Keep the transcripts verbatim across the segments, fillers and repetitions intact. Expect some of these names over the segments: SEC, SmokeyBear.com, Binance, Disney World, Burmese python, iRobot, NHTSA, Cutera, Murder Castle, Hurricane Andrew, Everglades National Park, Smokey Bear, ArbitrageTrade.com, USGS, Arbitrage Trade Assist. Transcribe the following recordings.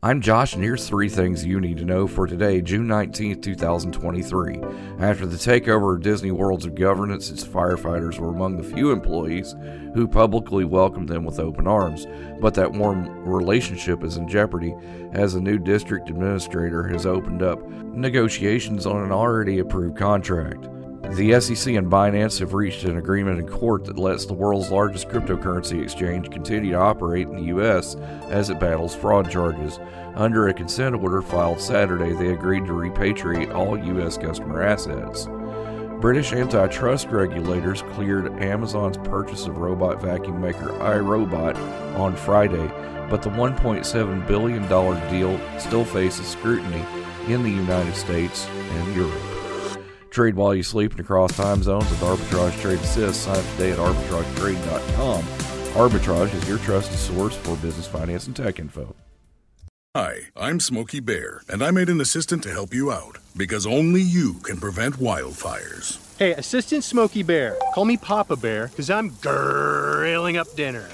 I'm Josh, and here's three things you need to know for today, June nineteenth, twenty twenty-three. After the takeover of Disney World's governance, its firefighters were among the few employees who publicly welcomed them with open arms. But that warm relationship is in jeopardy as a new district administrator has opened up negotiations on an already approved contract. The S E C and Binance have reached an agreement in court that lets the world's largest cryptocurrency exchange continue to operate in the U S as it battles fraud charges. Under a consent order filed Saturday, they agreed to repatriate all U S customer assets. British antitrust regulators cleared Amazon's purchase of robot vacuum maker iRobot on Friday, but the one point seven billion dollars deal still faces scrutiny in the United States and Europe. Trade while you sleep and across time zones with Arbitrage Trade Assist. Sign up today at arbitrage trade dot com. Arbitrage is your trusted source for business, finance, and tech info. Hi, I'm Smokey Bear, and I made an assistant to help you out because only you can prevent wildfires. Hey, Assistant Smokey Bear, call me Papa Bear because I'm grilling up dinner.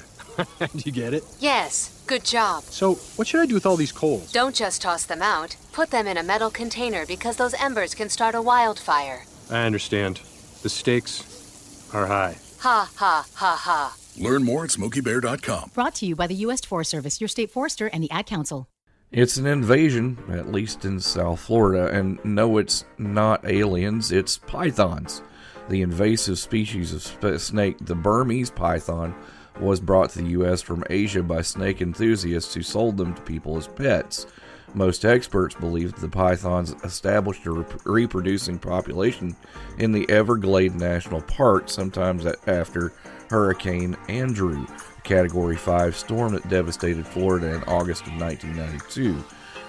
Do you get it? Yes, good job. So, what should I do with all these coals? Don't just toss them out. Put them in a metal container because those embers can start a wildfire. I understand. The stakes are high. Ha, ha, ha, ha. Learn more at smokey bear dot com. Brought to you by the U S Forest Service, your state forester, and the Ad Council. It's an invasion, at least in South Florida. And no, it's not aliens, it's pythons. The invasive species of sp- snake, the Burmese python, was brought to the U S from Asia by snake enthusiasts who sold them to people as pets. Most experts believe that the pythons established a rep- reproducing population in the Everglades National Park sometimes after Hurricane Andrew, a Category five storm that devastated Florida in August of nineteen ninety-two.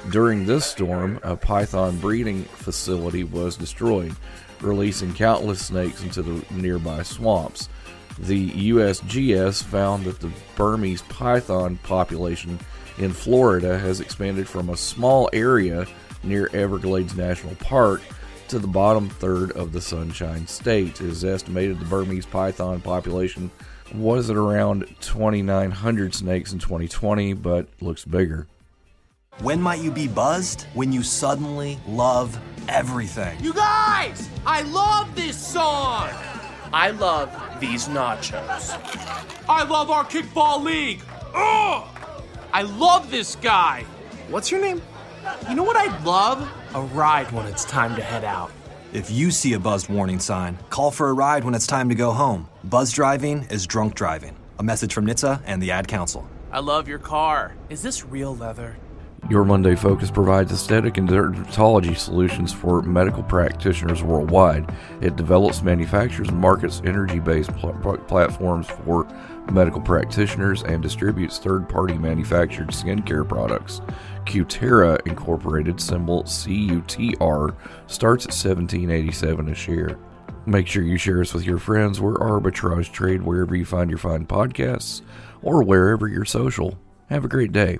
During this storm, a python breeding facility was destroyed, releasing countless snakes into the nearby swamps. The U S G S found that the Burmese python population in Florida has expanded from a small area near Everglades National Park to the bottom third of the Sunshine State. It is estimated the Burmese python population was at around twenty-nine hundred snakes in twenty twenty, but looks bigger. When might you be buzzed? When you suddenly love everything. You guys, I love this song! I love these nachos. I love our kickball league. Ugh! I love this guy. What's your name? You know what I'd love? A ride when it's time to head out. If you see a buzzed warning sign, call for a ride when it's time to go home. Buzz driving is drunk driving. A message from N H T S A and the Ad Council. I love your car. Is this real leather? Your Monday Focus provides aesthetic and dermatology solutions for medical practitioners worldwide. It develops, manufactures, and markets energy-based pl- platforms for medical practitioners and distributes third-party manufactured skincare products. Cutera Incorporated, symbol C U T R, starts at seventeen dollars and eighty-seven cents a share. Make sure you share us with your friends. We're Arbitrage Trade wherever you find your fine podcasts or wherever you're social. Have a great day.